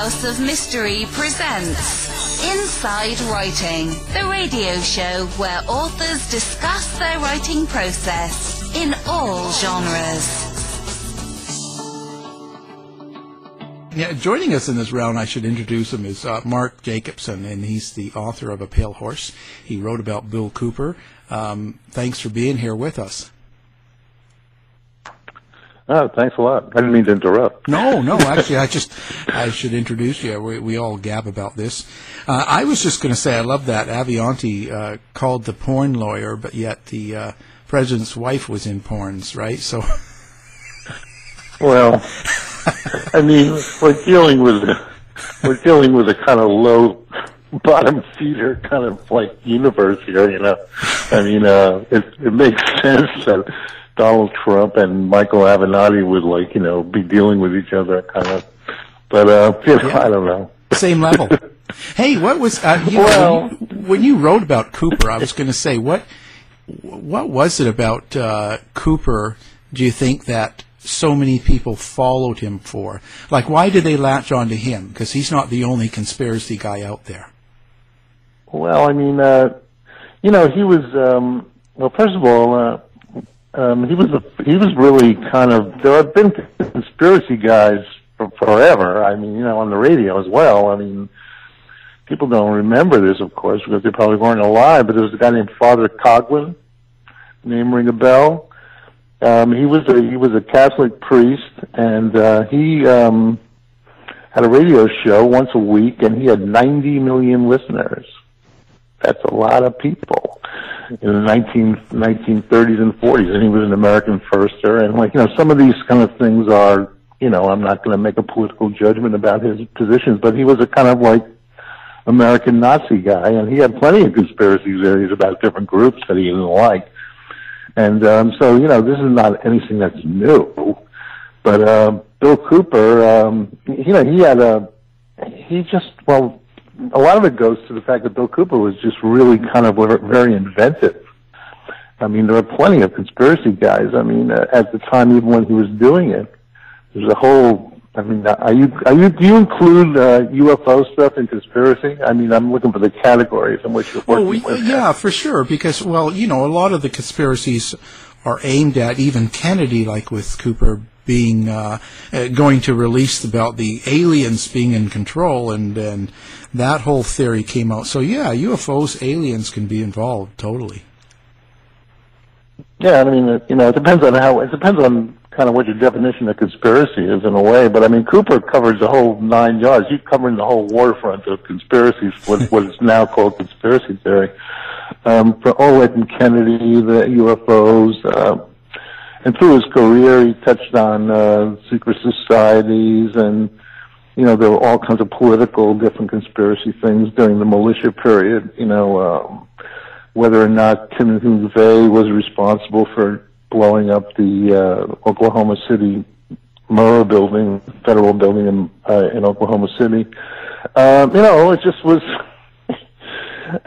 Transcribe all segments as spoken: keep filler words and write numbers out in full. House of Mystery presents Inside Writing, the radio show where authors discuss their writing process in all genres. Yeah, joining us in this round, I should introduce him, is uh, Mark Jacobson, and he's the author of A Pale Horse. He wrote about Bill Cooper. Um, thanks for being here with us. Oh, thanks a lot. I didn't mean to interrupt. No, no, actually, I just, I should introduce you. We, we all gab about this. Uh, I was just going to say, I love that Avenatti uh, called the porn lawyer, but yet the uh, president's wife was in porns, right? So, well, I mean, we're dealing with, we're dealing with a kind of low bottom feeder kind of like universe here, you know. I mean, uh, it, it makes sense that Donald Trump and Michael Avenatti would, like, you know, be dealing with each other, kind of. But, uh, you know, yeah. I don't know. Same level. Hey, what was, uh, you well, know, when you wrote about Cooper, I was going to say, what what was it about uh, Cooper, do you think, that so many people followed him for? Like, why did they latch on to him? Because he's not the only conspiracy guy out there. Well, I mean, uh, you know, he was, um, well, first of all, uh, Um, he was a, he was really kind of, there have been conspiracy guys for forever. I mean, you know, on the radio as well. I mean, people don't remember this, of course, because they probably weren't alive, but there was a guy named Father Coughlin, name ring a bell. Um, he was a, he was a Catholic priest, and, uh, he, um, had a radio show once a week, and he had ninety million listeners. That's a lot of people in the nineteen thirties and forties. And he was an American firster. And, like, you know, some of these kind of things are, you know, I'm not going to make a political judgment about his positions, but he was a kind of, like, American Nazi guy. And he had plenty of conspiracy theories about different groups that he didn't like. And um, so, you know, this is not anything that's new. But uh, Bill Cooper, um, you know, he had a, he just, well, a lot of it goes to the fact that Bill Cooper was just really kind of very inventive. I mean, there were plenty of conspiracy guys. I mean, uh, at the time, even when he was doing it, there's a whole, I mean, are you, are you, do you include uh, U F O stuff in conspiracy? I mean, I'm looking for the categories in which you're working well, we, with. Yeah, for sure, because, well, you know, a lot of the conspiracies are aimed at even Kennedy, like with Cooper being uh, going to release about the aliens being in control, and, and that whole theory came out. So, yeah, U F Os, aliens can be involved, totally. Yeah, I mean, you know, it depends on how, it depends on kind of what your definition of conspiracy is in a way, but I mean, Cooper covers the whole nine yards. You're covering the whole waterfront of conspiracies, what, what is now called conspiracy theory. Um, for Oled and Kennedy, the U F Os, uh, and through his career, he touched on uh, secret societies, and, you know, there were all kinds of political different conspiracy things during the militia period, you know, um, whether or not Timothy McVeigh was responsible for blowing up the uh, Oklahoma City Murrah building, federal building in, uh, in Oklahoma City. Um, you know, it just was...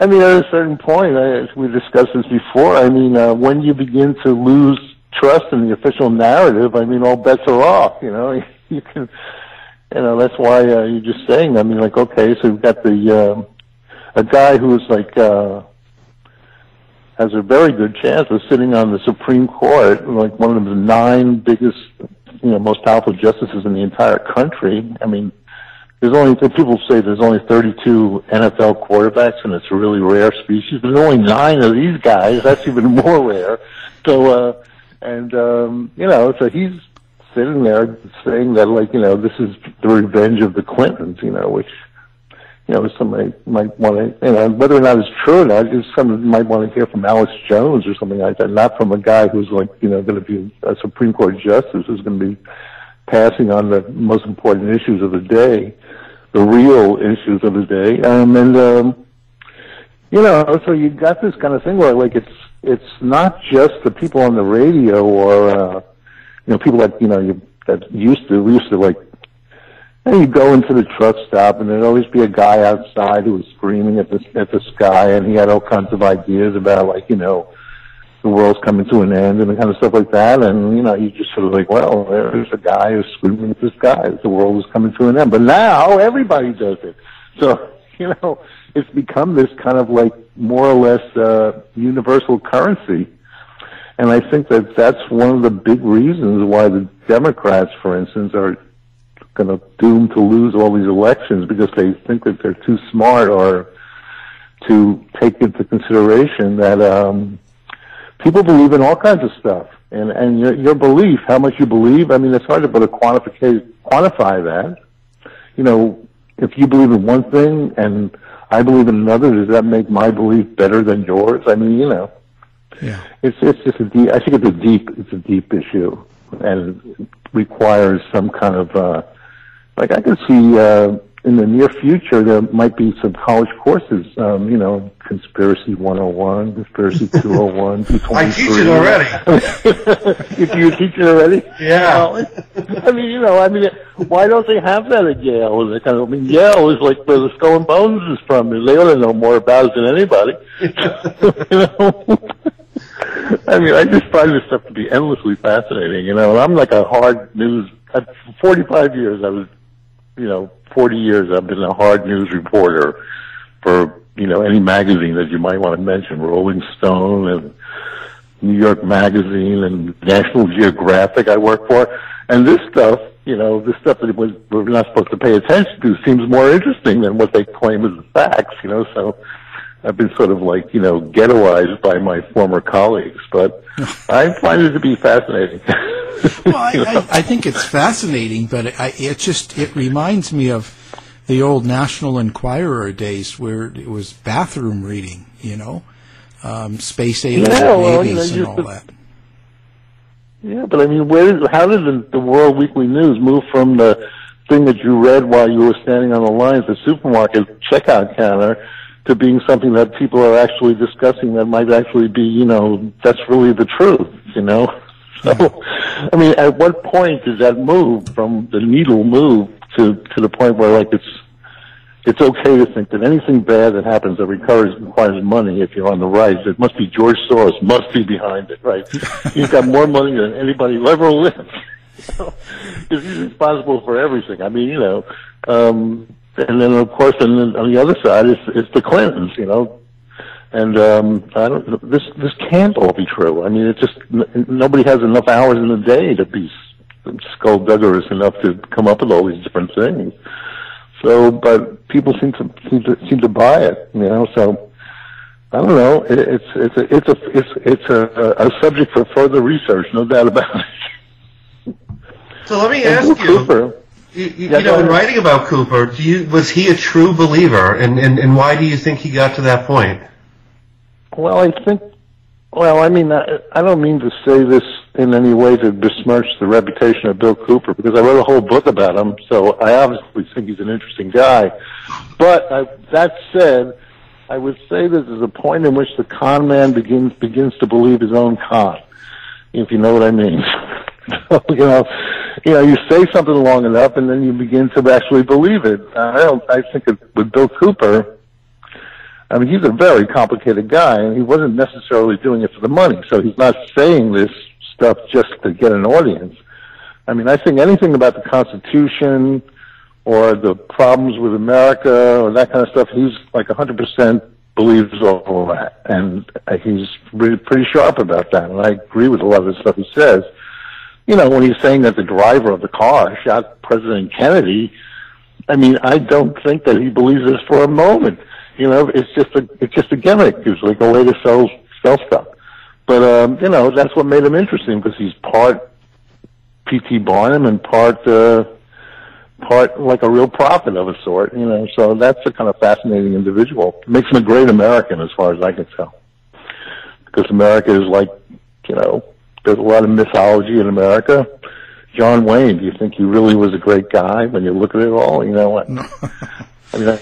I mean, at a certain point, I, we discussed this before, I mean, uh, when you begin to lose trust in the official narrative, I mean, all bets are off, you know. You can, you know, that's why uh, you're just saying, I mean, like, okay, so we've got the, uh, a guy who's like, uh, has a very good chance of sitting on the Supreme Court, like one of the nine biggest, you know, most powerful justices in the entire country. I mean, There's only, people say there's only thirty-two N F L quarterbacks, and it's a really rare species. There's only nine of these guys. That's even more rare. So, uh, and, um, you know, so he's sitting there saying that, like, you know, this is the revenge of the Clintons, you know, which, you know, somebody might want to, you know, whether or not it's true or not, is somebody might want to hear from Alex Jones or something like that, not from a guy who's, like, you know, going to be a Supreme Court justice who's going to be passing on the most important issues of the day, the real issues of the day, um, and um, you know, so you got this kind of thing where, like, it's it's not just the people on the radio or uh, you know, people that you know you that used to used to like, and you go into the truck stop and there'd always be a guy outside who was screaming at the at the sky, and he had all kinds of ideas about, like, you know, the world's coming to an end and the kind of stuff like that. And, you know, you just sort of like, well, there's a guy who's screaming at the sky. The world is coming to an end. But now everybody does it. So, you know, it's become this kind of like more or less uh, universal currency. And I think that that's one of the big reasons why the Democrats, for instance, are going to doomed to lose all these elections, because they think that they're too smart or to take into consideration that um, people believe in all kinds of stuff. And, and your, your belief, how much you believe, I mean, it's hard to put a quantification, quantify that. You know, if you believe in one thing and I believe in another, does that make my belief better than yours? I mean, you know. Yeah, it's it's just a deep. I think it's a deep. It's a deep issue, and it requires some kind of uh, like I can see uh, in the near future there might be some college courses. Um, you know, conspiracy one oh one, conspiracy two oh one, two twenty-three. I teach it already. you, you teach it already? Yeah. Well, I mean, you know, I mean, why don't they have that at Yale? That kind of, I mean, Yale is like where the Skull and Bones is from, and they ought to know more about it than anybody. You know. I mean, I just find this stuff to be endlessly fascinating, you know, and I'm like a hard news, for forty-five years I was, you know, forty years I've been a hard news reporter for, you know, any magazine that you might want to mention, Rolling Stone and New York Magazine and National Geographic I work for, and this stuff, you know, this stuff that we're not supposed to pay attention to seems more interesting than what they claim is the facts, you know, so... I've been sort of like, you know, ghettoized by my former colleagues, but I find it to be fascinating. Well, I, I, I think it's fascinating, but it, I, it just, it reminds me of the old National Enquirer days where it was bathroom reading, you know, um, space aliens yeah, and well, navies you know, and all that. Yeah, but I mean, where, how did the, the World Weekly News move from the thing that you read while you were standing on the line at the supermarket checkout counter to being something that people are actually discussing that might actually be, you know, that's really the truth, you know? So, yeah. I mean, at what point does that move from the needle move to, to the point where, like, it's it's okay to think that anything bad that happens that requires, requires money, if you're on the right, it must be George Soros, must be behind it, right? He's got more money than anybody will ever live. So, he's responsible for everything. I mean, you know... Um, And then, of course, and then on the other side is it's the Clintons, you know. And um, I don't. This this can't all be true. I mean, it just n nobody has enough hours in the day to be skullduggerous enough to come up with all these different things. So, but people seem to seem to seem to buy it, you know. So I don't know. It, it's it's a, it's a it's it's a, a subject for further research, no doubt about it. So let me ask you. Cooper, You, you, you know, in writing about Cooper, do you, was he a true believer, and, and, and why do you think he got to that point? Well, I think, well, I mean, I, I don't mean to say this in any way to besmirch the reputation of Bill Cooper, because I wrote a whole book about him, so I obviously think he's an interesting guy. But I, that said, I would say that there's a point in which the con man begins, begins to believe his own con, if you know what I mean. So, you know, you know, you say something long enough, and then you begin to actually believe it. I don't. I think it, with Bill Cooper, I mean, he's a very complicated guy, and he wasn't necessarily doing it for the money. So he's not saying this stuff just to get an audience. I mean, I think anything about the Constitution or the problems with America or that kind of stuff, he's like one hundred percent believes all that, and he's really pretty sharp about that. And I agree with a lot of the stuff he says. You know, when he's saying that the driver of the car shot President Kennedy, I mean, I don't think that he believes this for a moment. You know, it's just a, it's just a gimmick. It's like a way to sell, sell stuff. But, um, you know, that's what made him interesting, because he's part P T Barnum and part, uh, part like a real prophet of a sort, you know. So that's a kind of fascinating individual. Makes him a great American as far as I can tell. Because America is like, you know, there's a lot of mythology in America. John Wayne, do you think he really was a great guy when you look at it all? You know what? No. I mean, I,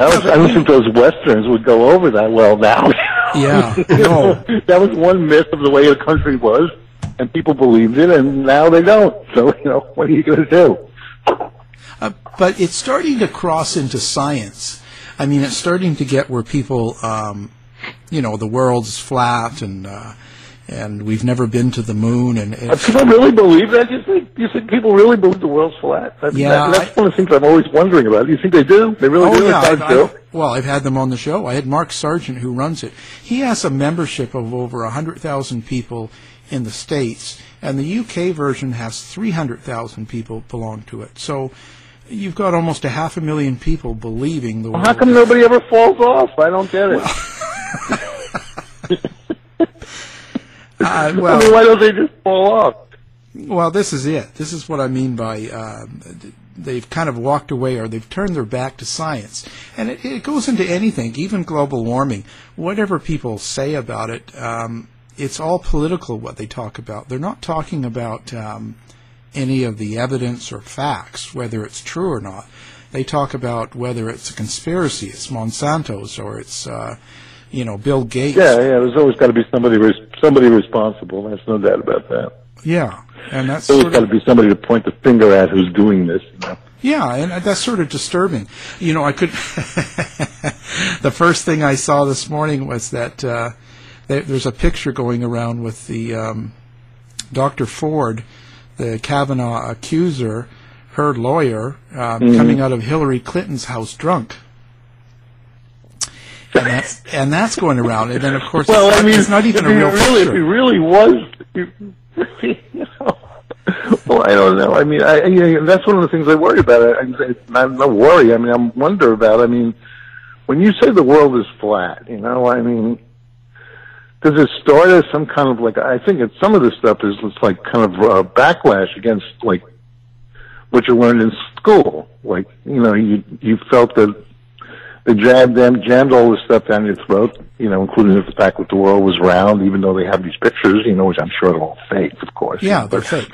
I, don't, I don't think those Westerns would go over that well now. Yeah. No. That was one myth of the way the country was, and people believed it, and now they don't. So, you know, what are you going to do? Uh, but it's starting to cross into science. I mean, it's starting to get where people, um, you know, the world's flat and... Uh, and we've never been to the moon. And people really believe that? You think, you think people really believe the world's flat? That, yeah, that, that's I, one of the things I'm always wondering about. You think they do? They really oh do? Yeah, I've, I've, well, I've had them on the show. I had Mark Sargent, who runs it. He has a membership of over one hundred thousand people in the States, and the U K version has three hundred thousand people belong to it. So you've got almost a half a million people believing the well, world. How come nobody ever falls off? I don't get it. Well, uh, well, I mean, why don't they just fall off? Well, this is it. This is what I mean by um, they've kind of walked away, or they've turned their back to science. And it, it goes into anything, even global warming. Whatever people say about it, um, it's all political what they talk about. They're not talking about um, any of the evidence or facts, whether it's true or not. They talk about whether it's a conspiracy, it's Monsanto's, or it's uh, you know, Bill Gates. Yeah, yeah. There's always got to be somebody res somebody responsible. There's no doubt about that. Yeah, and that's there's always got to be somebody to point the finger at who's doing this. You know? Yeah, and that's sort of disturbing. You know, I could. The first thing I saw this morning was that uh, there's a picture going around with the um, Doctor Ford, the Kavanaugh accuser, her lawyer, um, mm-hmm. coming out of Hillary Clinton's house drunk. And that's, and that's going around. And then, of course, well, it's, I mean, it's not even a real really, picture. If he really was, if he, you know, well, I don't know. I mean, I, you know, that's one of the things I worry about. I, I, I'm not worry. I mean, I wonder about I mean, when you say the world is flat, you know, I mean, does it start as some kind of like, I think it's some of this stuff is it's like kind of a backlash against, like, what you learned in school. Like, you know, you, you felt that they jabbed them, jammed all this stuff down your throat, you know, including the fact that the world was round, even though they have these pictures, you know, which I'm sure they're all fake, of course. Yeah, they're fake.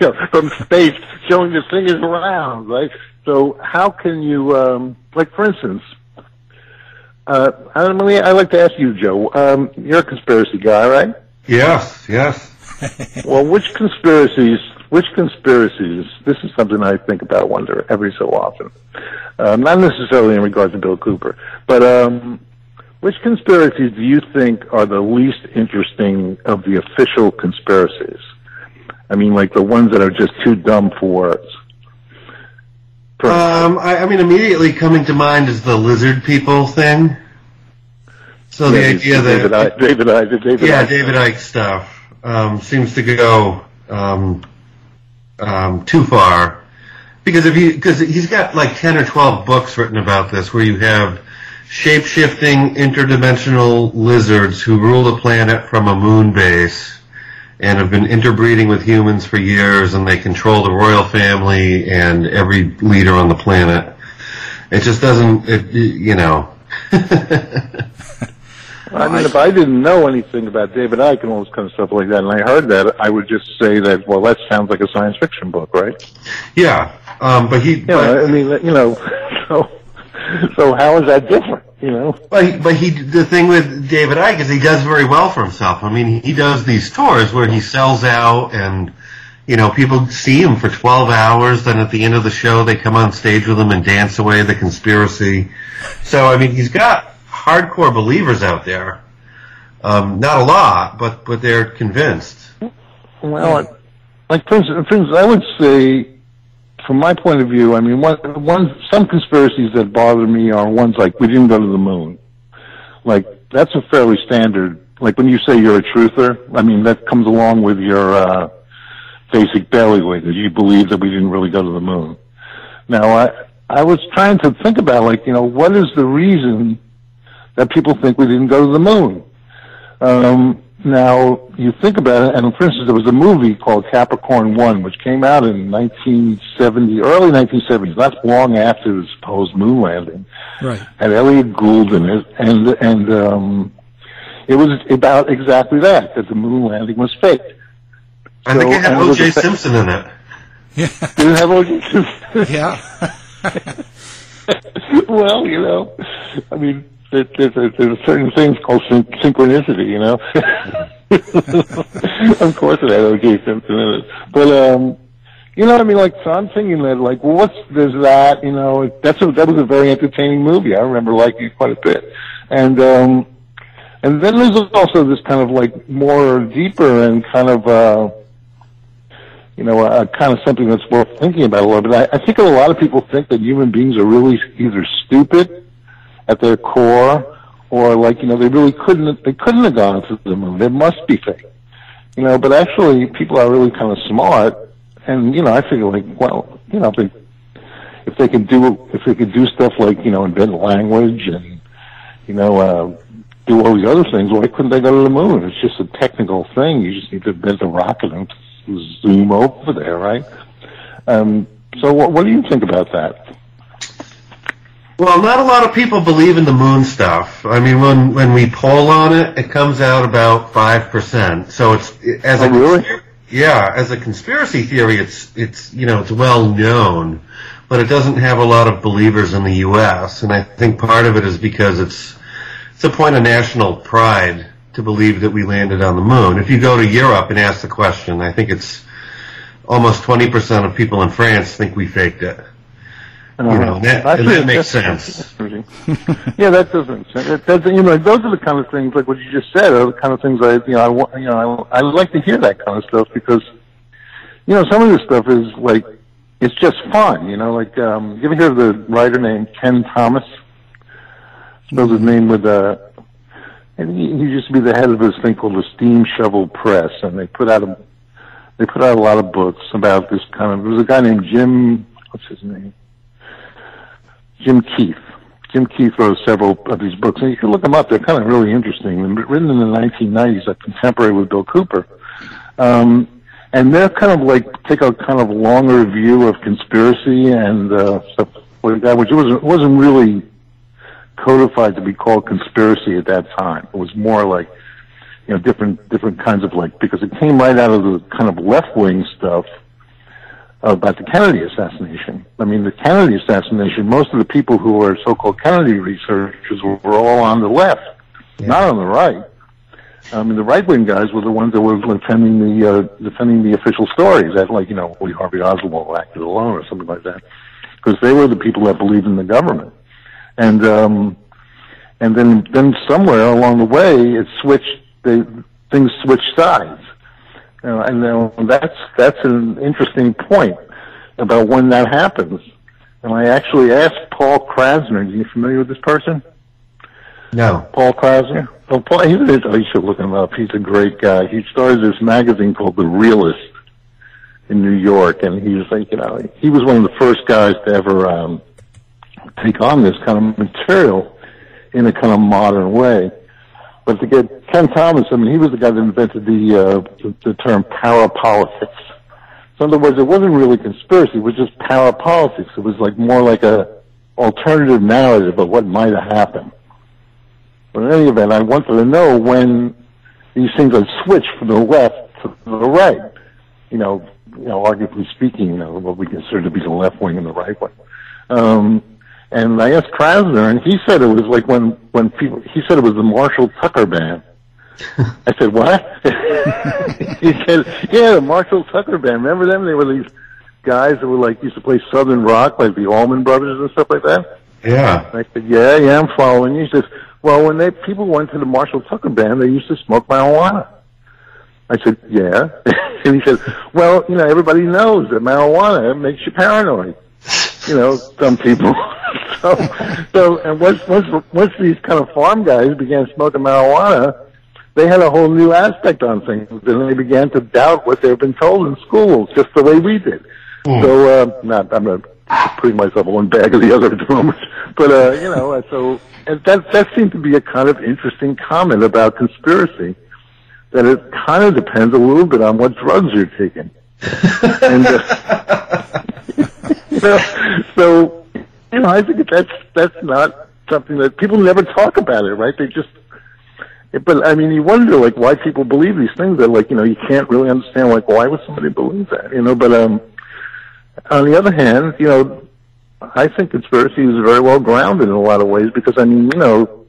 Yeah. From space, showing the thing is round, right? So how can you, um, like, for instance, uh, I don't really, I like to ask you, Joe, um, you're a conspiracy guy, right? Yes, yes. Well, which conspiracies, which conspiracies, this is something I think about, wonder, every so often. Uh, not necessarily in regards to Bill Cooper, but um, which conspiracies do you think are the least interesting of the official conspiracies? I mean, like the ones that are just too dumb for words. Um, I, I mean, immediately coming to mind is the lizard people thing. So yeah, the idea David that... I, David Icke. David yeah, Icke. David Icke stuff. Um, seems to go um, um, too far, because if you because he's got like ten or twelve books written about this, where you have shape-shifting interdimensional lizards who rule the planet from a moon base and have been interbreeding with humans for years, and they control the royal family and every leader on the planet. It just doesn't, it, you know. I mean, if I didn't know anything about David Icke and all this kind of stuff like that, and I heard that, I would just say that, well, that sounds like a science fiction book, right? Yeah, um, but he... You but, know, I mean, you know, so, so how is that different, you know? But, but he, the thing with David Icke is he does very well for himself. I mean, he does these tours where he sells out and, you know, people see him for twelve hours, then at the end of the show they come on stage with him and dance away the conspiracy. So, I mean, he's got... hardcore believers out there, um, not a lot, but but they're convinced. Well, yeah. I, like for instance, I would say, from my point of view, I mean, one, one some conspiracies that bother me are ones like we didn't go to the moon. Like that's a fairly standard. Like when you say you're a truther, I mean that comes along with your uh, basic bellywick that you believe that we didn't really go to the moon. Now, I I was trying to think about like you know what is the reason that people think we didn't go to the moon. Um, now, you think about it, and for instance, there was a movie called Capricorn one, which came out in nineteen seventy, early nineteen seventies. That's long after the supposed moon landing. Right. And Elliot Gould in it, and, and um, it was about exactly that, that the moon landing was fake. I so, think it had O J Simpson in it. Yeah. Did it have O J Simpson? Yeah. Well, you know, I mean... There's, there's, there's certain things called syn synchronicity, you know. Of course it had O J Simpson in it. But, um, you know what I mean? Like, so I'm thinking that, like, well, what's, there's that, you know, that's a, that was a very entertaining movie. I remember liking it quite a bit. And, um, And then there's also this kind of like more deeper and kind of, uh, you know, uh, kind of something that's worth thinking about a little bit. I, I think a lot of people think that human beings are really either stupid at their core or like, you know, they really couldn't, they couldn't have gone to the moon. It must be fake. You know, but actually people are really kind of smart. And, you know, I figure like, well, you know, if they, if they could do, if they could do stuff like, you know, invent language and, you know, uh, do all these other things, why couldn't they go to the moon? It's just a technical thing. You just need to invent a rocket and zoom over there, right? Um, so what, what do you think about that? Well, not a lot of people believe in the moon stuff. I mean, when when we poll on it, it comes out about five percent. So it's as oh, a really? yeah, as a conspiracy theory, it's it's you know it's well known, but it doesn't have a lot of believers in the U S. And I think part of it is because it's it's a point of national pride to believe that we landed on the moon. If you go to Europe and ask the question, I think it's almost twenty percent of people in France think we faked it. You know, that, that really makes sense. Yeah, that doesn't. That doesn't. You know, those are the kind of things, like what you just said, are the kind of things I, you know, I, you know, I, I like to hear that kind of stuff because, you know, some of this stuff is like, it's just fun. You know, like, um, you ever hear of the writer named Ken Thomas? That was his name with uh, and he, he used to be the head of this thing called the Steam Shovel Press, and they put out a, they put out a lot of books about this kind of. There was a guy named Jim. What's his name? Jim Keefe. Jim Keefe wrote several of these books, and you can look them up. They're kind of really interesting. They're written in the nineteen nineties, like contemporary with Bill Cooper. Um, and they're kind of like, take a kind of longer view of conspiracy and uh, stuff like that, which it wasn't, wasn't really codified to be called conspiracy at that time. It was more like, you know, different, different kinds of like, because it came right out of the kind of left-wing stuff about the Kennedy assassination. I mean, the Kennedy assassination, most of the people who were so-called Kennedy researchers were, were all on the left, yeah. Not on the right. I mean, the right-wing guys were the ones that were defending the, uh, defending the official stories that, like, you know, Lee Harvey Oswald acted alone or something like that. Because they were the people that believed in the government. And, um, and then, then somewhere along the way, it switched, they, things switched sides. Uh, and uh, that's that's an interesting point about when that happens. And I actually asked Paul Krasner. Are you familiar with this person? No. Paul Krasner? Oh, Paul, he was, oh, you should look him up. He's a great guy. He started this magazine called The Realist in New York, and he was like, you know, he was one of the first guys to ever um, take on this kind of material in a kind of modern way. But to get Ken Thomas, I mean, he was the guy that invented the, uh, the, the term parapolitics. So in other words, it wasn't really conspiracy, it was just parapolitics. It was like more like a alternative narrative of what might have happened. But in any event, I wanted to know when these things would switch from the left to the right. You know, you know, arguably speaking, you know, what we consider to be the left wing and the right wing. Um, And I asked Krasner, and he said it was like when, when people, he said it was the Marshall Tucker Band. I said, what? He said, yeah, the Marshall Tucker Band. Remember them? They were these guys that were like, used to play Southern rock, like the Allman Brothers and stuff like that. Yeah. And I said, yeah, yeah, I'm following you. He says, well, when they, people went to the Marshall Tucker Band, they used to smoke marijuana. I said, yeah. And he said, well, you know, everybody knows that marijuana makes you paranoid. You know, some people. So, so, and once, once, once these kind of farm guys began smoking marijuana, they had a whole new aspect on things, and they began to doubt what they've been told in school, just the way we did. Mm. So, uh, not, I'm not putting myself in one bag or the other at the moment, but, uh, you know, so, and that, that seemed to be a kind of interesting comment about conspiracy, that it kind of depends a little bit on what drugs you're taking. And, uh, so, so, you know, I think that's that's not something that people never talk about it, right? They just, but I mean, you wonder like why people believe these things. That like, you know, you can't really understand like why would somebody believe that, you know? But um, on the other hand, you know, I think conspiracy is very well grounded in a lot of ways because I mean, you know,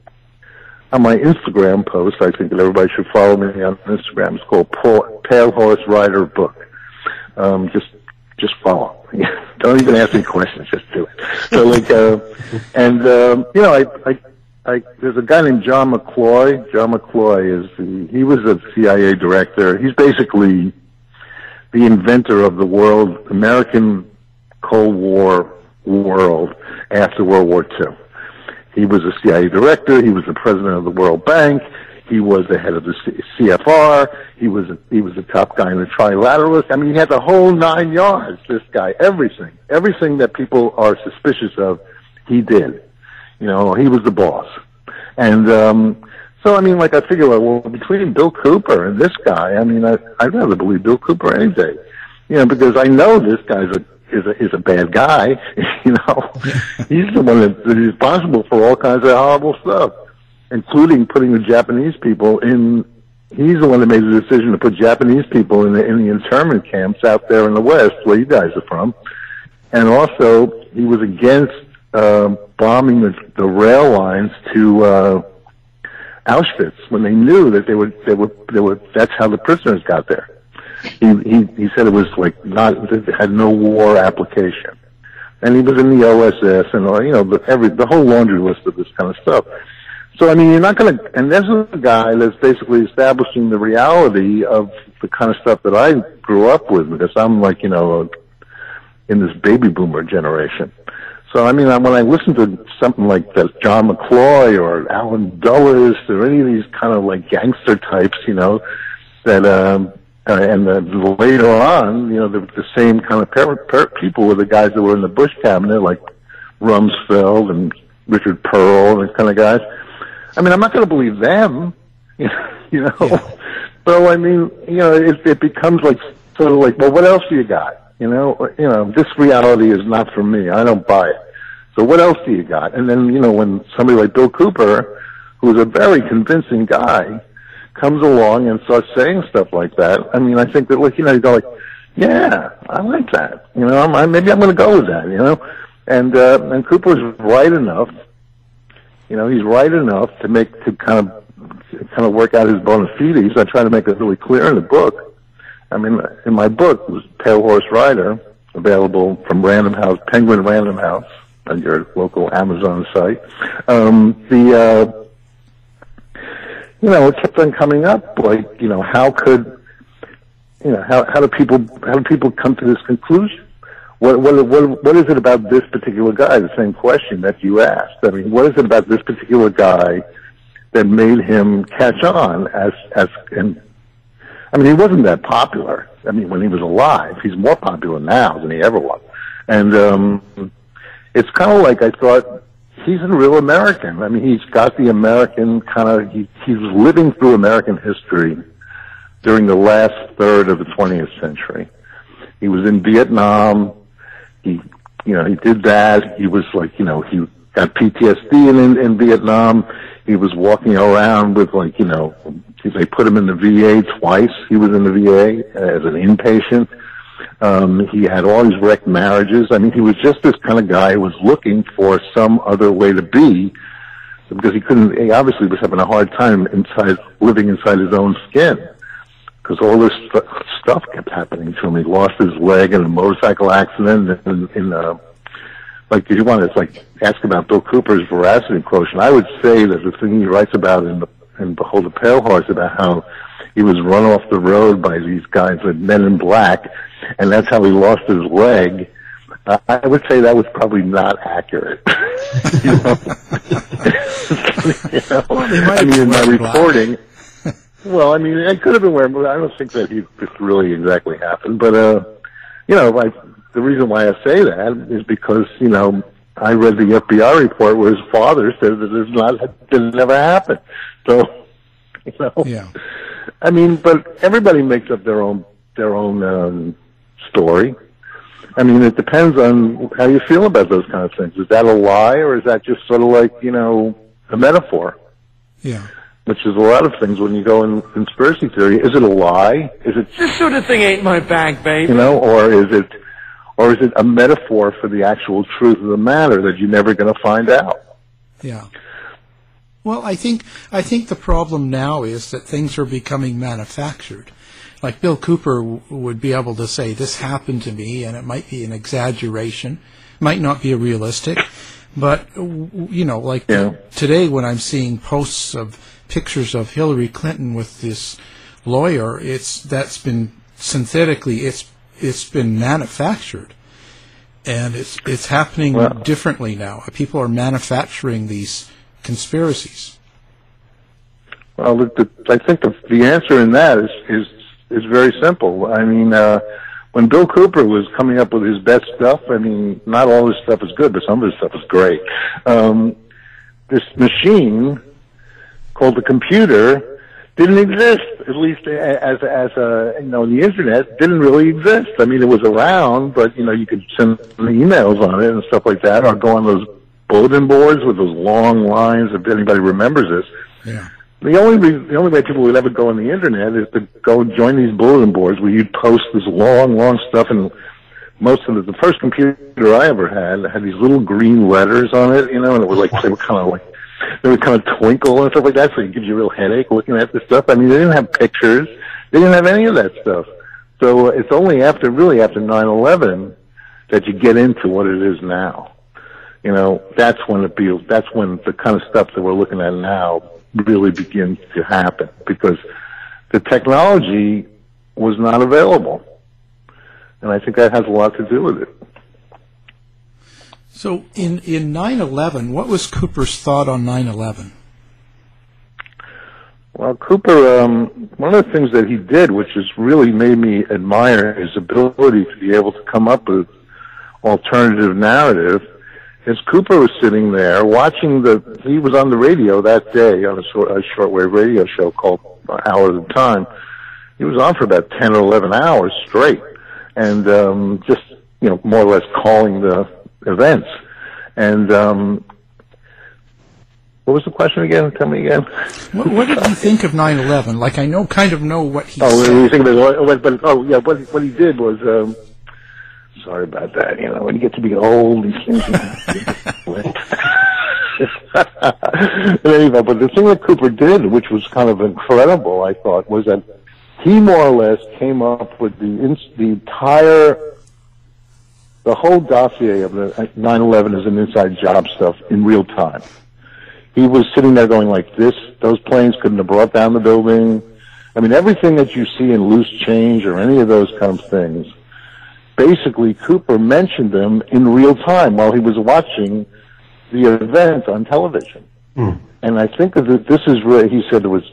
on my Instagram post, I think that everybody should follow me on Instagram. It's called Pale Horse Rider Book. Um, just just follow. Don't even ask me questions, just do it. So like, uh, and, um, you know, I, I, I, there's a guy named John McCloy. John McCloy is the, he was a C I A director. He's basically the inventor of the world, American Cold War world after World War Two. He was a C I A director. He was the president of the World Bank. He was the head of the C F R. He was a, he was the top guy in the trilateralist. I mean, he had the whole nine yards. This guy, everything, everything that people are suspicious of, he did. You know, he was the boss. And um, so, I mean, like I figure, well, between Bill Cooper and this guy, I mean, I, I'd rather believe Bill Cooper any day. You know, because I know this guy's a is a is a bad guy. You know, he's the one that is responsible for all kinds of horrible stuff, including putting the Japanese people in. He's the one that made the decision to put Japanese people in the, in the internment camps out there in the West, where you guys are from. And also, he was against uh, bombing the, the rail lines to uh, Auschwitz when they knew that they would they would they would. That's how the prisoners got there. He, he he said it was like not it had no war application, and he was in the O S S and all, you know, the, every the whole laundry list of this kind of stuff. So I mean, you're not going to, and this is a guy that's basically establishing the reality of the kind of stuff that I grew up with, because I'm like, you know, in this baby boomer generation. So I mean, I, when I listen to something like that, John McCloy or Alan Dulles or any of these kind of like gangster types, you know, that. um Uh, and the, the later on, you know, the, the same kind of per, per, people were the guys that were in the Bush cabinet, like Rumsfeld and Richard Perle and these kind of guys. I mean, I'm not going to believe them, you know. You know? Yeah. So I mean, you know, it, it becomes like sort of like, well, what else do you got? You know, you know, this reality is not for me. I don't buy it. So what else do you got? And then, you know, when somebody like Bill Cooper, who's a very convincing guy, comes along and starts saying stuff like that, I mean, I think that, like, you know, you go like, yeah, I like that. You know, I'm, I, maybe I'm going to go with that, you know? And, uh, and Cooper's right enough, you know, he's right enough to make, to kind of, to kind of work out his bona fides. I try to make it really clear in the book. I mean, in my book, it was Pale Horse Rider, available from Random House, Penguin Random House, on your local Amazon site. Um, the, uh, You know, it kept on coming up, like, you know, how could, you know, how how do people how do people come to this conclusion? What what what what is it about this particular guy? The same question that you asked. I mean, what is it about this particular guy that made him catch on? As as and I mean, he wasn't that popular. I mean, when he was alive, he's more popular now than he ever was. And um, it's kind of like I thought. He's a real American. I mean, he's got the American kind of, he, he's living through American history during the last third of the twentieth century. He was in Vietnam. He, you know, he did that. He was like, you know, he got P T S D in, in, in Vietnam. He was walking around with, like, you know, they put him in the V A twice. He was in the V A as an inpatient. Um, he had all these wrecked marriages. I mean, he was just this kind of guy who was looking for some other way to be, because he couldn't, he obviously was having a hard time inside, living inside his own skin, because all this st stuff kept happening to him. He lost his leg in a motorcycle accident in, in uh, like, if you want to, like, ask about Bill Cooper's veracity quotient, I would say that the thing he writes about in, the, in Behold the Pale Horse, about how he was run off the road by these guys with men in black, and that's how he lost his leg. Uh, I would say that was probably not accurate. You know? You know? Well, I mean, in my reporting, well, I mean, it could have been wearing, but I don't think that he just really exactly happened. But, uh, you know, I, the reason why I say that is because, you know, I read the F B I report where his father said that it's not, that it never happened. So, you know, yeah. I mean, but everybody makes up their own, their own um, story. I mean, it depends on how you feel about those kind of things. Is that a lie, or is that just sort of like, you know, a metaphor? Yeah. Which is a lot of things when you go in conspiracy theory. Is it a lie? Is it this sort of thing ain't my bag, baby? You know, or is it, or is it a metaphor for the actual truth of the matter that you're never going to find out? Yeah. Well, I think I think the problem now is that things are becoming manufactured. Like Bill Cooper w would be able to say, this happened to me, and it might be an exaggeration, might not be realistic, But, you know, like yeah. today when I'm seeing posts of pictures of Hillary Clinton with this lawyer, it's that's been synthetically, it's it's been manufactured. And it's it's happening well, differently now. People are manufacturing these conspiracies. Well, the, the, I think the, the answer in that is, is, is very simple. I mean, uh, when Bill Cooper was coming up with his best stuff, I mean, not all his stuff is good, but some of his stuff is great. Um, this machine called the computer didn't exist, at least as as a, you know, the internet didn't really exist. I mean, it was around, but, you know, you could send emails on it and stuff like that, or go on those bulletin boards with those long lines, if anybody remembers this. Yeah. The only reason, the only way people would ever go on the internet is to go join these bulletin boards where you'd post this long, long stuff. And most of it, the first computer I ever had had these little green letters on it, you know, and it was like they were kind of like they would kind of twinkle and stuff like that, so it gives you a real headache looking at this stuff. I mean, they didn't have pictures, they didn't have any of that stuff. So it's only after, really, after nine eleven that you get into what it is now. You know, that's when it be, that's when the kind of stuff that we're looking at now really begins to happen, because the technology was not available, and I think that has a lot to do with it. So in in nine eleven, what was Cooper's thought on nine eleven? Well, Cooper, um, one of the things that he did, which has really made me admire his ability to be able to come up with alternative narrative, is Cooper was sitting there watching the, he was on the radio that day on a, short, a shortwave radio show called Hour of the Time. He was on for about ten or eleven hours straight, and um, just, you know, more or less calling the events. And um, what was the question again? Tell me again. What, what did he think of nine eleven? Like, I know, kind of know what he oh, said. Oh, you think about what, but, oh, yeah, what, what he did was, um, sorry about that, you know, when you get to be old, these things anyway, but the thing that Cooper did, which was kind of incredible, I thought, was that he more or less came up with the, the entire, the whole dossier of the nine eleven as an inside job stuff in real time. He was sitting there going like this, those planes couldn't have brought down the building. I mean, everything that you see in Loose Change or any of those kind of things, basically, Cooper mentioned them in real time while he was watching the event on television. Mm. And I think that this is where he said there was,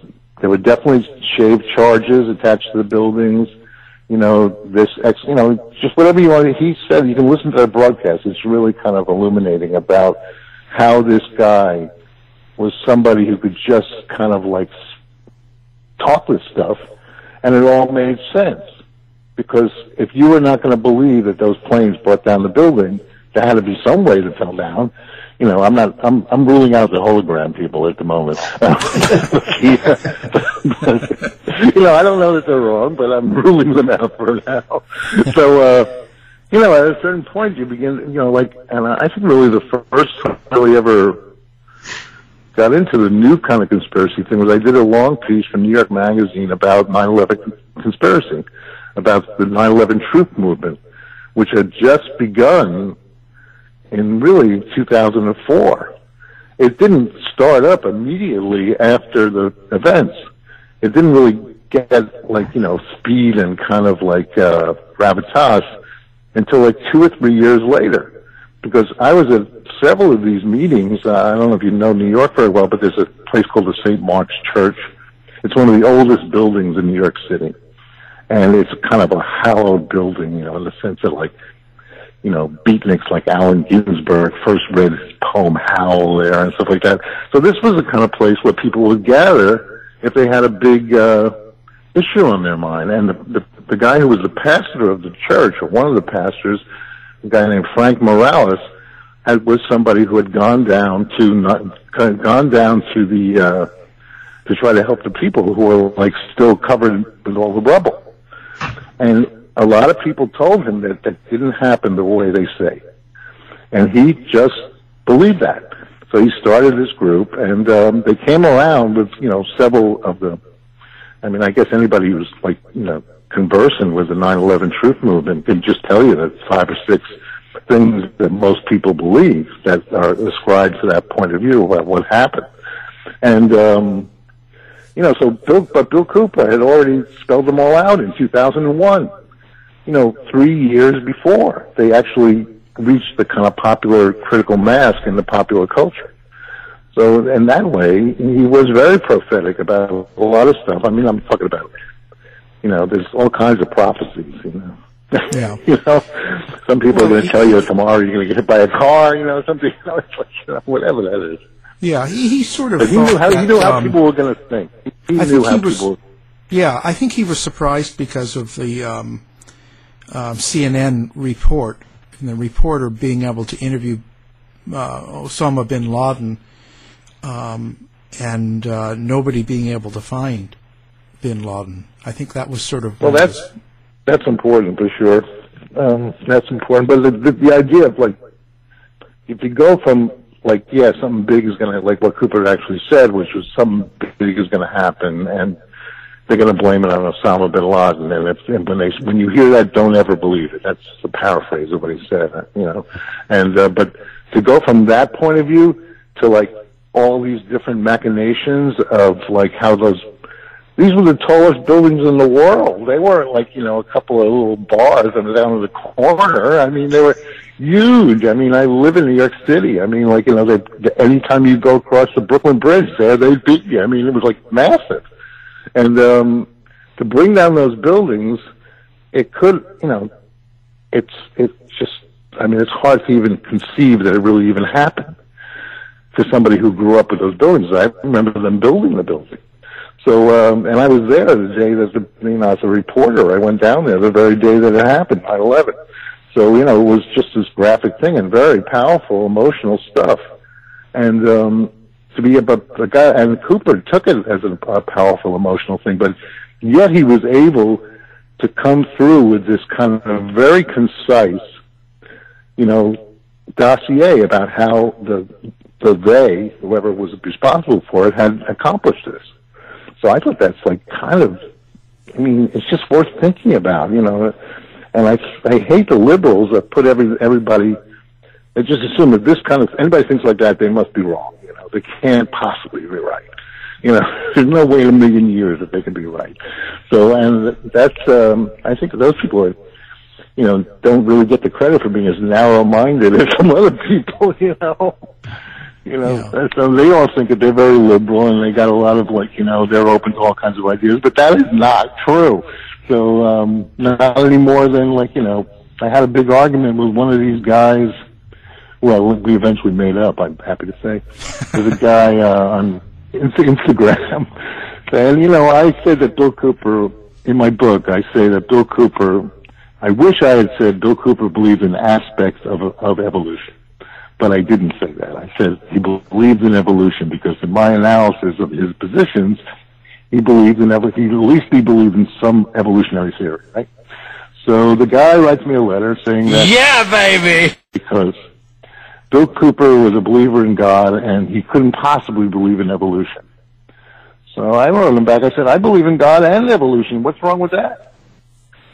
there were definitely shaved charges attached to the buildings, you know, this, ex, you know, just whatever you want. He said, you can listen to that broadcast. It's really kind of illuminating about how this guy was somebody who could just kind of like talk with stuff, and it all made sense. Because if you were not going to believe that those planes brought down the building, there had to be some way that fell down. You know, I'm not, I'm, I'm ruling out the hologram people at the moment. You know, I don't know that they're wrong, but I'm ruling them out for now. So, uh, you know, at a certain point you begin, you know, like, and I think really the first time I really ever got into the new kind of conspiracy thing was I did a long piece from New York Magazine about nine eleven conspiracy, about the nine eleven truth movement, which had just begun in really two thousand four. It didn't start up immediately after the events. It didn't really get, like, you know, speed and kind of like uh, gravitas until like two or three years later. Because I was at several of these meetings. Uh, I don't know if you know New York very well, but there's a place called the Saint Mark's Church. It's one of the oldest buildings in New York City. And it's kind of a hallowed building, you know, in the sense that, like, you know, beatniks like Allen Ginsberg first read his poem Howl there and stuff like that. So this was the kind of place where people would gather if they had a big uh, issue on their mind. And the, the, the guy who was the pastor of the church, or one of the pastors, a guy named Frank Morales, had, was somebody who had gone down to not, gone down to the uh, to try to help the people who were like still covered with all the rubble. And a lot of people told him that that didn't happen the way they say. And he just believed that. So he started this group, and um, they came around with, you know, several of the, I mean, I guess anybody who's, like, you know, conversant with the nine eleven truth movement can just tell you that five or six things that most people believe that are ascribed to that point of view about what happened. And, um, you know, so Bill, but Bill Cooper had already spelled them all out in two thousand one, you know, three years before they actually reached the kind of popular critical mass in the popular culture. So in that way, he was very prophetic about a lot of stuff. I mean, I'm talking about, you know, there's all kinds of prophecies, you know. Yeah. You know, some people well, are going to tell you tomorrow you're going to get hit by a car, you know, something, you know, it's like, you know, whatever that is. Yeah, he, he sort of but he knew how that, he knew how um, people were going to think. He I knew think how he was, people. Yeah, I think he was surprised because of the um, uh, C N N report and the reporter being able to interview uh, Osama bin Laden um, and uh, nobody being able to find bin Laden. I think that was sort of well, that's. His, That's important for sure. Um, that's important. But the, the, the idea of, like, if you go from, like, yeah, something big is going to, like what Cooper actually said, which was something big is going to happen, and they're going to blame it on Osama bin Laden. And, it's, and when, they, when you hear that, don't ever believe it. That's the paraphrase of what he said, you know. And uh, but to go from that point of view to, like, all these different machinations of, like, how those... These were the tallest buildings in the world. They weren't like, you know, a couple of little bars and down in the corner. I mean, they were huge. I mean, I live in New York City. I mean, like, you know, they, any time you go across the Brooklyn Bridge there, they beat you. I mean, it was, like, massive. And um, to bring down those buildings, it could, you know, it's it's just, I mean, it's hard to even conceive that it really even happened to somebody who grew up with those buildings. I remember them building the building. So, um, and I was there the day that the, you know, as a reporter, I went down there the very day that it happened, nine eleven. So, you know, it was just this graphic thing and very powerful, emotional stuff. And, um, to be about the guy, and Cooper took it as a, a powerful, emotional thing, but yet he was able to come through with this kind of very concise, you know, dossier about how the, the they, whoever was responsible for it, had accomplished this. So I thought that's, like, kind of, I mean, it's just worth thinking about, you know. And I, I hate the liberals that put every everybody, they just assume that this kind of, anybody thinks like that, they must be wrong, you know. They can't possibly be right. You know, there's no way in a million years that they can be right. So, and that's, um, I think those people are, you know, don't really get the credit for being as narrow-minded as some other people, you know. You know, yeah. So they all think that they're very liberal and they got a lot of, like, you know, they're open to all kinds of ideas, but that is not true. So, um, not any more than, like, you know, I had a big argument with one of these guys, well, we eventually made up, I'm happy to say. There's a guy uh, on Instagram saying, you know, I said that Bill Cooper, in my book, I say that Bill Cooper, I wish I had said Bill Cooper believed in aspects of, of evolution. But I didn't say that. I said he believed in evolution because in my analysis of his positions, he believed in evolution. At least he believed in some evolutionary theory, right? So the guy writes me a letter saying that... Yeah, baby! Because Bill Cooper was a believer in God and he couldn't possibly believe in evolution. So I wrote him back. I said, I believe in God and evolution. What's wrong with that?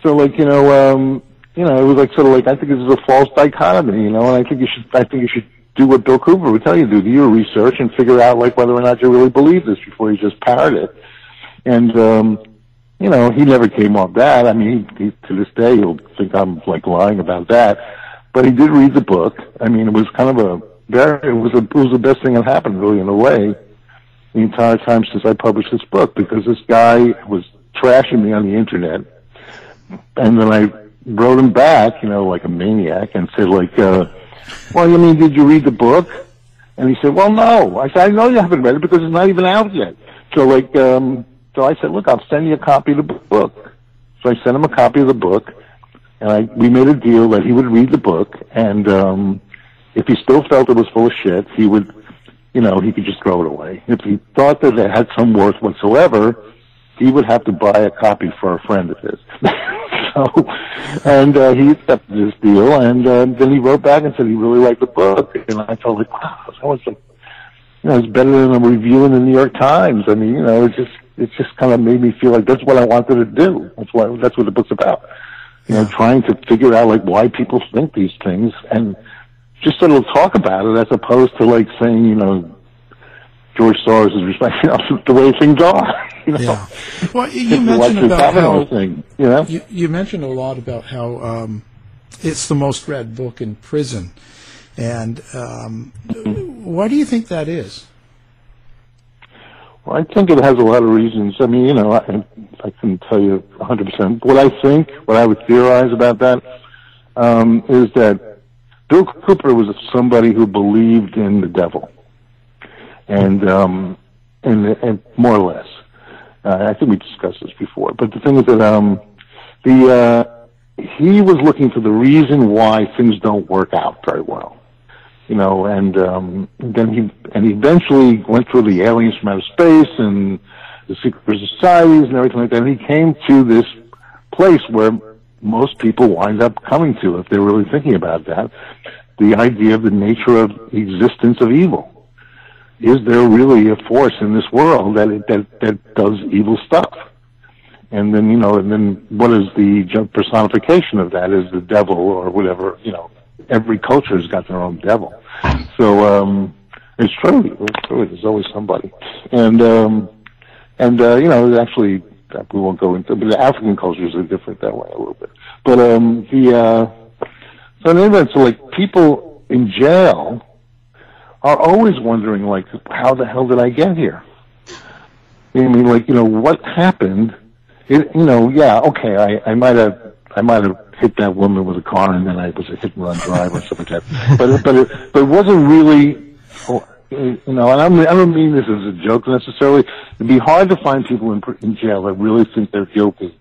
So, like, you know... um You know, it was like sort of like I think this is a false dichotomy, you know, and I think you should I think you should do what Bill Cooper would tell you to do, do your research and figure out like whether or not you really believe this before you just parrot it. And um, you know, he never came off that. I mean, he, he, to this day he'll think I'm like lying about that. But he did read the book. I mean, it was kind of a very it was a it was the best thing that happened really in a way the entire time since I published this book because this guy was trashing me on the internet, and then I wrote him back, you know, like a maniac, and said, like, uh, well, you mean, did you read the book? And he said, well, no. I said, I know you haven't read it because it's not even out yet. So, like, um, so I said, look, I'll send you a copy of the book. So I sent him a copy of the book, and I, we made a deal that he would read the book, and um, if he still felt it was full of shit, he would, you know, he could just throw it away. If he thought that it had some worth whatsoever, he would have to buy a copy for a friend of his. So, and uh, he accepted this deal, and uh, then he wrote back and said he really liked the book. And I felt like, wow, that was, a, you know, it's better than a review in the New York Times. I mean, you know, it just, it just kind of made me feel like that's what I wanted to do. That's what, that's what the book's about. you know, trying to figure out, like, why people think these things and just sort of talk about it as opposed to, like, saying, you know, George Soros is responsible for the way things are. You know? Yeah. Well, you mentioned about how, thing, you, know? you, you mentioned a lot about how um, it's the most read book in prison. And um, why do you think that is? Well, I think it has a lot of reasons. I mean, you know, I, I couldn't tell you one hundred percent. What I think, what I would theorize about that um, is that Bill Cooper was somebody who believed in the devil. And, um, and, and more or less, uh, I think we discussed this before, but the thing is that, um, the, uh, he was looking for the reason why things don't work out very well, you know, and, um, then he, and he eventually went through the aliens from outer space and the secret societies and everything like that. And he came to this place where most people wind up coming to, if they're really thinking about that, the idea of the nature of the existence of evil. Is there really a force in this world that it, that that does evil stuff? And then, you know, and then what is the personification of that? Is the devil or whatever? You know, every culture has got their own devil. So um, it's true. It's true. There's always somebody. And um, and uh, you know, actually, we won't go into. But the African cultures are different that way a little bit. But um, the uh, so in any event, so like people in jail are always wondering, like, how the hell did I get here? I mean, like, you know, what happened? It, you know, yeah, okay, I, I might have, I might have hit that woman with a car, and then I was a hit and run driver or something like that. But, but, it, but it wasn't really, you know. And I'm, I don't mean this as a joke necessarily. It'd be hard to find people in, in jail that really think they're guilty,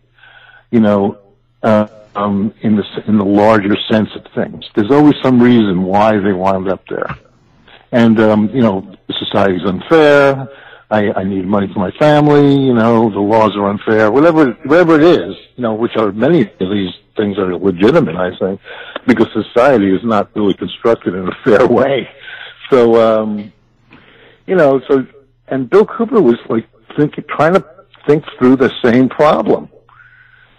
you know, uh, um, in the in the larger sense of things. There's always some reason why they wound up there. And, um, you know, society's unfair, I, I need money for my family, you know, the laws are unfair, whatever, whatever it is, you know, which are many of these things are legitimate, I think, because society is not really constructed in a fair way. So, um, you know, so, and Bill Cooper was like thinking, trying to think through the same problem.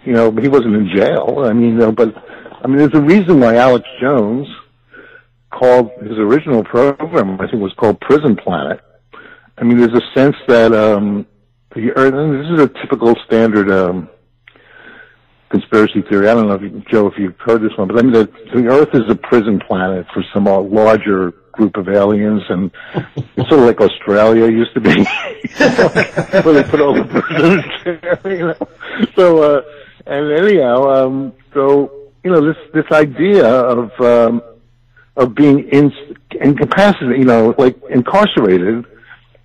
You know, he wasn't in jail, I mean, you know, but, I mean, there's a reason why Alex Jones called his original program, I think it was called Prison Planet. I mean, there's a sense that, um, the earth, and this is a typical standard, um, conspiracy theory. I don't know if you, Joe, if you've heard this one, but I mean, the, the earth is a prison planet for some larger group of aliens, and it's sort of like Australia used to be, where they put all the prisons there, you know. So, uh, and anyhow, um, so, you know, this, this idea of, um, of being in, incapacitated, you know, like incarcerated,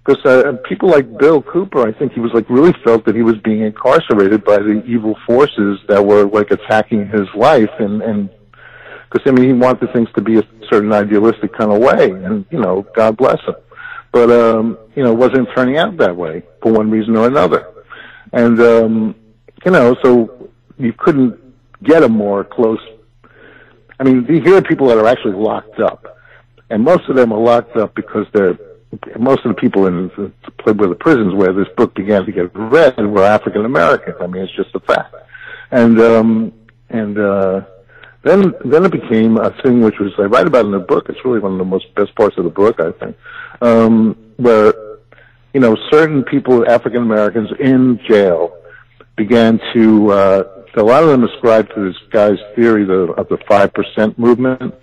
because uh, people like Bill Cooper, I think he was like really felt that he was being incarcerated by the evil forces that were like attacking his life, and and because I mean he wanted things to be a certain idealistic kind of way, and you know, God bless him, but um, you know, it wasn't turning out that way for one reason or another, and um, you know, so you couldn't get a more close. I mean, here are people that are actually locked up, and most of them are locked up because they're, most of the people in the, where the prisons where this book began to get read were African Americans. I mean, it's just a fact. And, um, and, uh, then, then it became a thing which was, I write about in the book, it's really one of the most best parts of the book, I think, um, where, you know, certain people, African Americans in jail, began to, uh, a lot of them ascribe to this guy's theory of the five percent movement,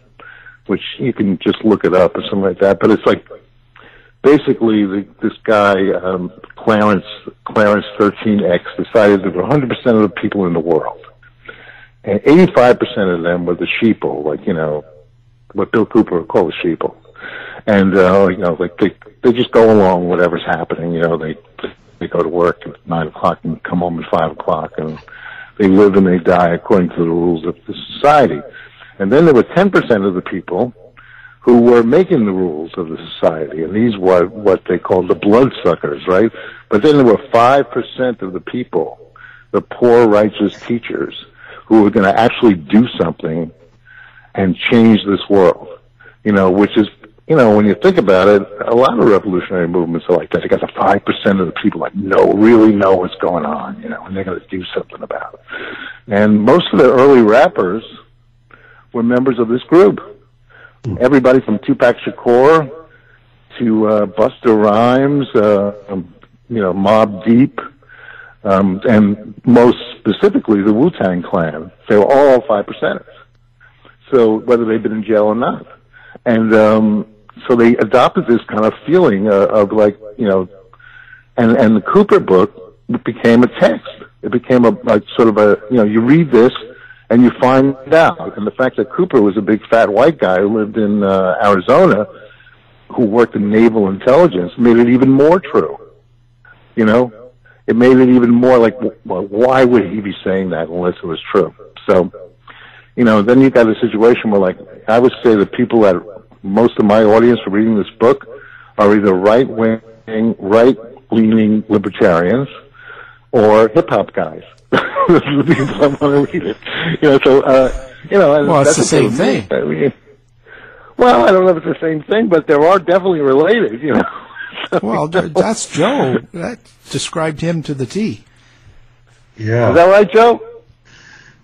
which you can just look it up or something like that. But it's like, basically, the, this guy, um, Clarence, Clarence thirteen X, decided that one hundred percent of the people in the world, and eighty-five percent of them were the sheeple, like, you know, what Bill Cooper would call the sheeple. And, uh, you know, like, they, they just go along with whatever's happening, you know, they, they go to work at nine o'clock and come home at five o'clock and, they live and they die according to the rules of the society. And then there were ten percent of the people who were making the rules of the society, and these were what they called the bloodsuckers, right? But then there were five percent of the people, the poor righteous teachers, who were going to actually do something and change this world, you know, which is, you know, when you think about it, a lot of revolutionary movements are like that. You got the five percent of the people that know, really know what's going on, you know, and they're going to do something about it. And most of the early rappers were members of this group. Everybody from Tupac Shakur to uh, Busta Rhymes, uh, you know, Mobb Deep, um, and most specifically the Wu-Tang Clan. They were all five percenters. So whether they've been in jail or not. And um, so they adopted this kind of feeling uh, of like, you know, and, and the Cooper book became a text. It became a, a sort of a, you know, you read this and you find out. And the fact that Cooper was a big fat white guy who lived in uh, Arizona, who worked in naval intelligence, made it even more true. You know, it made it even more like, well, why would he be saying that unless it was true? So, you know, then you got a situation where, like, I would say the people that most of my audience are reading this book are either right-wing, right-leaning libertarians or hip-hop guys. Those are the people that want to read it. You know, so, uh, you know. Well, that's it's the, the same thing. thing. I mean, well, I don't know if it's the same thing, but they are definitely related, you know. So, well, you know. That's Joe. That described him to the T. Yeah. Is that right, Joe?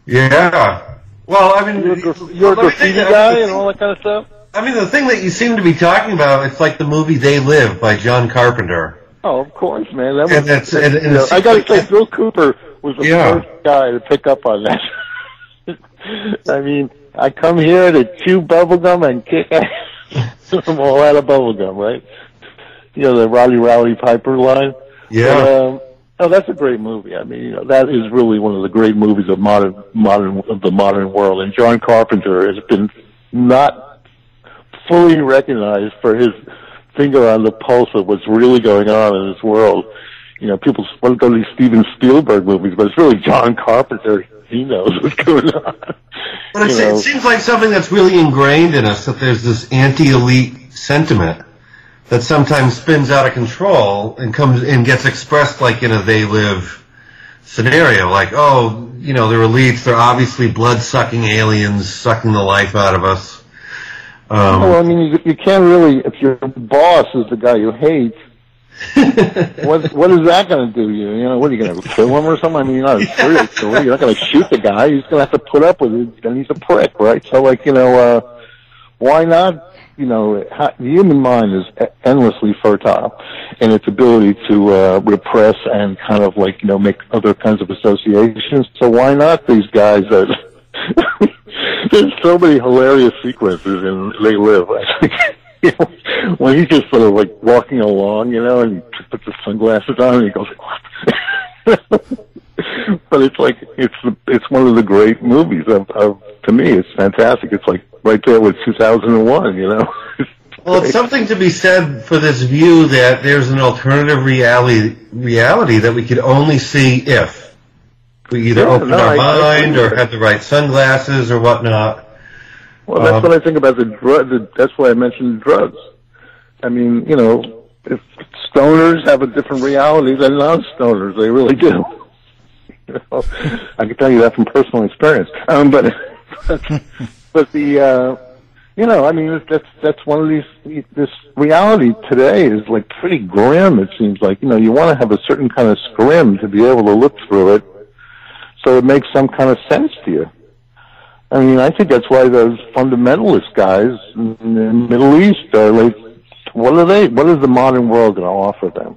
Yeah. Well, I mean, you're a, you're a graffiti guy and all that kind of stuff? I mean, the thing that you seem to be talking about, it's like the movie They Live by John Carpenter. Oh, of course, man. That was, and that's, and, and know, I got to say, Bill Cooper was the yeah. first guy to pick up on that. I mean, I come here to chew bubblegum and kick ass. I'm all out of bubblegum, right? You know, the Rowdy Rowdy Piper line? Yeah. But, um, oh, that's a great movie. I mean, you know, that is really one of the great movies of modern, modern, of the modern world. And John Carpenter has been not fully recognized for his finger on the pulse of what's really going on in this world. You know, people want to go to these Steven Spielberg movies, but it's really John Carpenter. He knows what's going on. But it's, it seems like something that's really ingrained in us, that there's this anti-elite sentiment that sometimes spins out of control and comes and gets expressed like in a They Live scenario, like, oh, you know, they're elites, they're obviously blood-sucking aliens sucking the life out of us. Um, well, I mean, you, you can't really, if your boss is the guy you hate, what, what is that going to do to you? You know, what, are you going to kill him or something? I mean, you're not a serial killer. You're not going to shoot the guy. You're just going to have to put up with it, and he's a prick, right? So, like, you know, uh, why not? You know, the human mind is endlessly fertile in its ability to uh, repress and kind of like, you know, make other kinds of associations. So why not these guys? That there's so many hilarious sequences in They Live. I think, you know, when he's just sort of like walking along, you know, and he puts his sunglasses on and he goes, what? But it's like, it's it's one of the great movies. Of, of, to me, it's fantastic. It's like right there with two thousand one, you know? Well, it's something to be said for this view that there's an alternative reality reality that we could only see if we either yeah, opened no, our I, mind I, I, or had the right sunglasses or whatnot. Well, that's um, what I think about the drug. The, that's why I mentioned drugs. I mean, you know, if stoners have a different reality than non-stoners. They really do. You know, I can tell you that from personal experience. Um, but, but, but the, uh, you know, I mean, that's, that's one of these, this reality today is like pretty grim, it seems like. You know, you want to have a certain kind of scrim to be able to look through it so it makes some kind of sense to you. I mean, I think that's why those fundamentalist guys in the Middle East are like, what are they, what is the modern world going to offer them?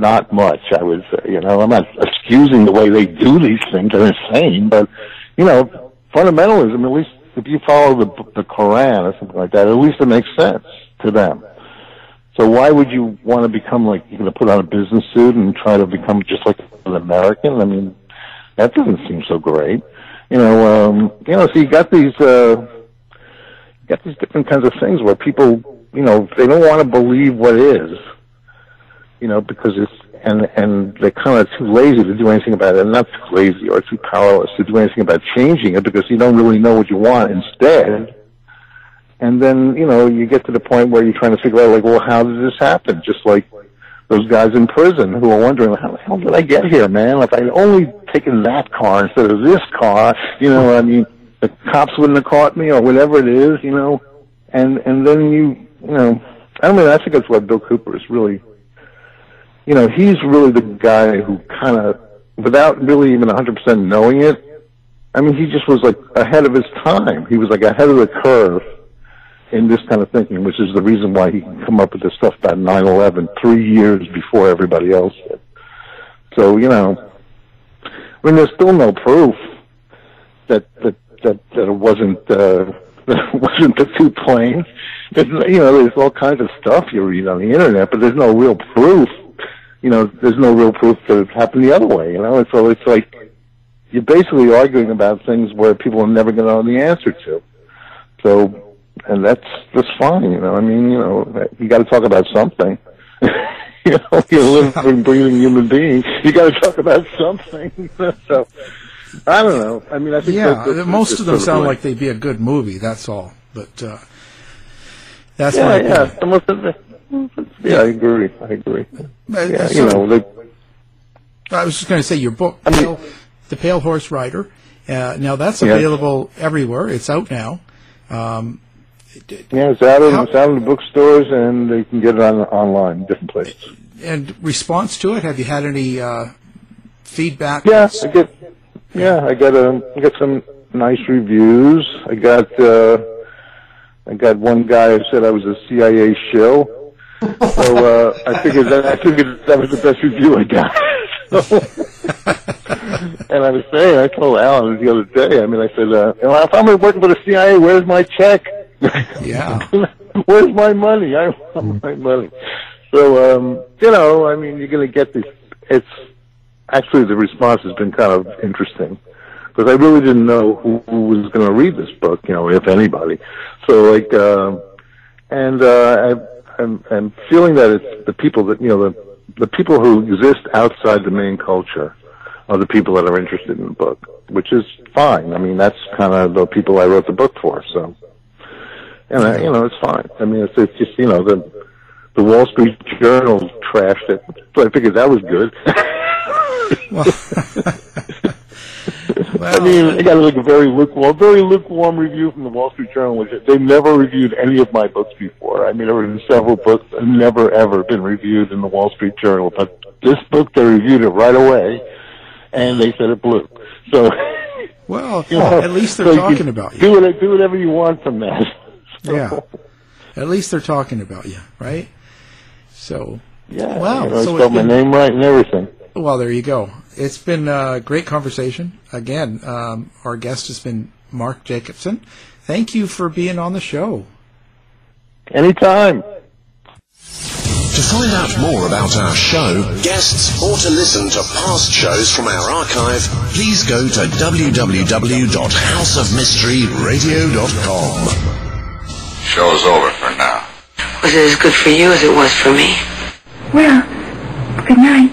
Not much, I would say. You know, I'm not excusing the way they do these things. They're insane. But, you know, fundamentalism, at least if you follow the, the Quran or something like that, at least it makes sense to them. So why would you want to become like, you're going to put on a business suit and try to become just like an American? I mean, that doesn't seem so great. You know, um, you know, so you got these, uh, you got these different kinds of things where people, you know, they don't want to believe what is. You know, because it's, and, and they're kind of too lazy to do anything about it, and not too lazy or too powerless to do anything about changing it because you don't really know what you want instead. And then, you know, you get to the point where you're trying to figure out, like, well, how did this happen? Just like those guys in prison who are wondering, how the hell did I get here, man? If I'd only taken that car instead of this car, you know, I mean, the cops wouldn't have caught me or whatever it is, you know. And, and then you, you know, I mean, I think that's why Bill Cooper is really, you know, he's really the guy who kind of, without really even one hundred percent knowing it, I mean, he just was like ahead of his time. He was like ahead of the curve in this kind of thinking, which is the reason why he can come up with this stuff about nine eleven three years before everybody else did. So, you know, I mean, there's still no proof that that that, that it wasn't uh, that it wasn't the two planes. There's, you know, there's all kinds of stuff you read on the internet, but there's no real proof. You know, there's no real proof that it happened the other way. You know, and so it's like you're basically arguing about things where people are never going to know the answer to. So, and that's that's fine. You know, I mean, you know, you got to talk about something. You know, you're a living, breathing human being. You got to talk about something. So, I don't know. I mean, I think yeah, that, that, most of them sound like they'd be a good movie. That's all. But uh, that's yeah, my yeah. The most of the, yeah, I agree. I agree. Yeah, so, you know, they, I was just going to say your book, I mean, Pale, The Pale Horse Rider. Uh, now that's available yeah. everywhere. It's out now. Um, yeah, it's out, in, how, it's out in the bookstores, and you can get it on online, different places. And response to it? Have you had any uh, feedback? Yeah, I get. Yeah, I got a, I got some nice reviews. I got uh, I got one guy who said I was a C I A shill. So uh, I figured that I figured that was the best review I got. And I was saying, I told Alan the other day. I mean, I said, uh, if I'm working for the C I A, where's my check? Yeah, where's my money? I want my money. So um, you know, I mean, you're going to get this. It's actually, the response has been kind of interesting because I really didn't know who, who was going to read this book, you know, if anybody. So, like, um, and uh, I, I'm, I'm feeling that it's the people that, you know, the, the people who exist outside the main culture are the people that are interested in the book, which is fine. I mean, that's kind of the people I wrote the book for. So, and I, you know, it's fine. I mean, it's, it's just, you know, the the Wall Street Journal trashed it, so I figured that was good. Well, I mean, I got like a very lukewarm, very lukewarm review from the Wall Street Journal, which they never reviewed any of my books before. I mean, there were several books that never ever been reviewed in the Wall Street Journal, but this book they reviewed it right away, and they said it blew. So, well, you know, at least they're so talking you about you. Do whatever, do whatever you want from that. So, yeah, at least they're talking about you, right? So, yeah, wow, you know, so I spelled my name right and everything. Well, there you go. It's been a great conversation. Again, um, our guest has been Mark Jacobson. Thank you for being on the show. Anytime. To find out more about our show, guests, or to listen to past shows from our archive, please go to w w w dot house of mystery radio dot com. Show's over for now. Was it as good for you as it was for me? Well, good night.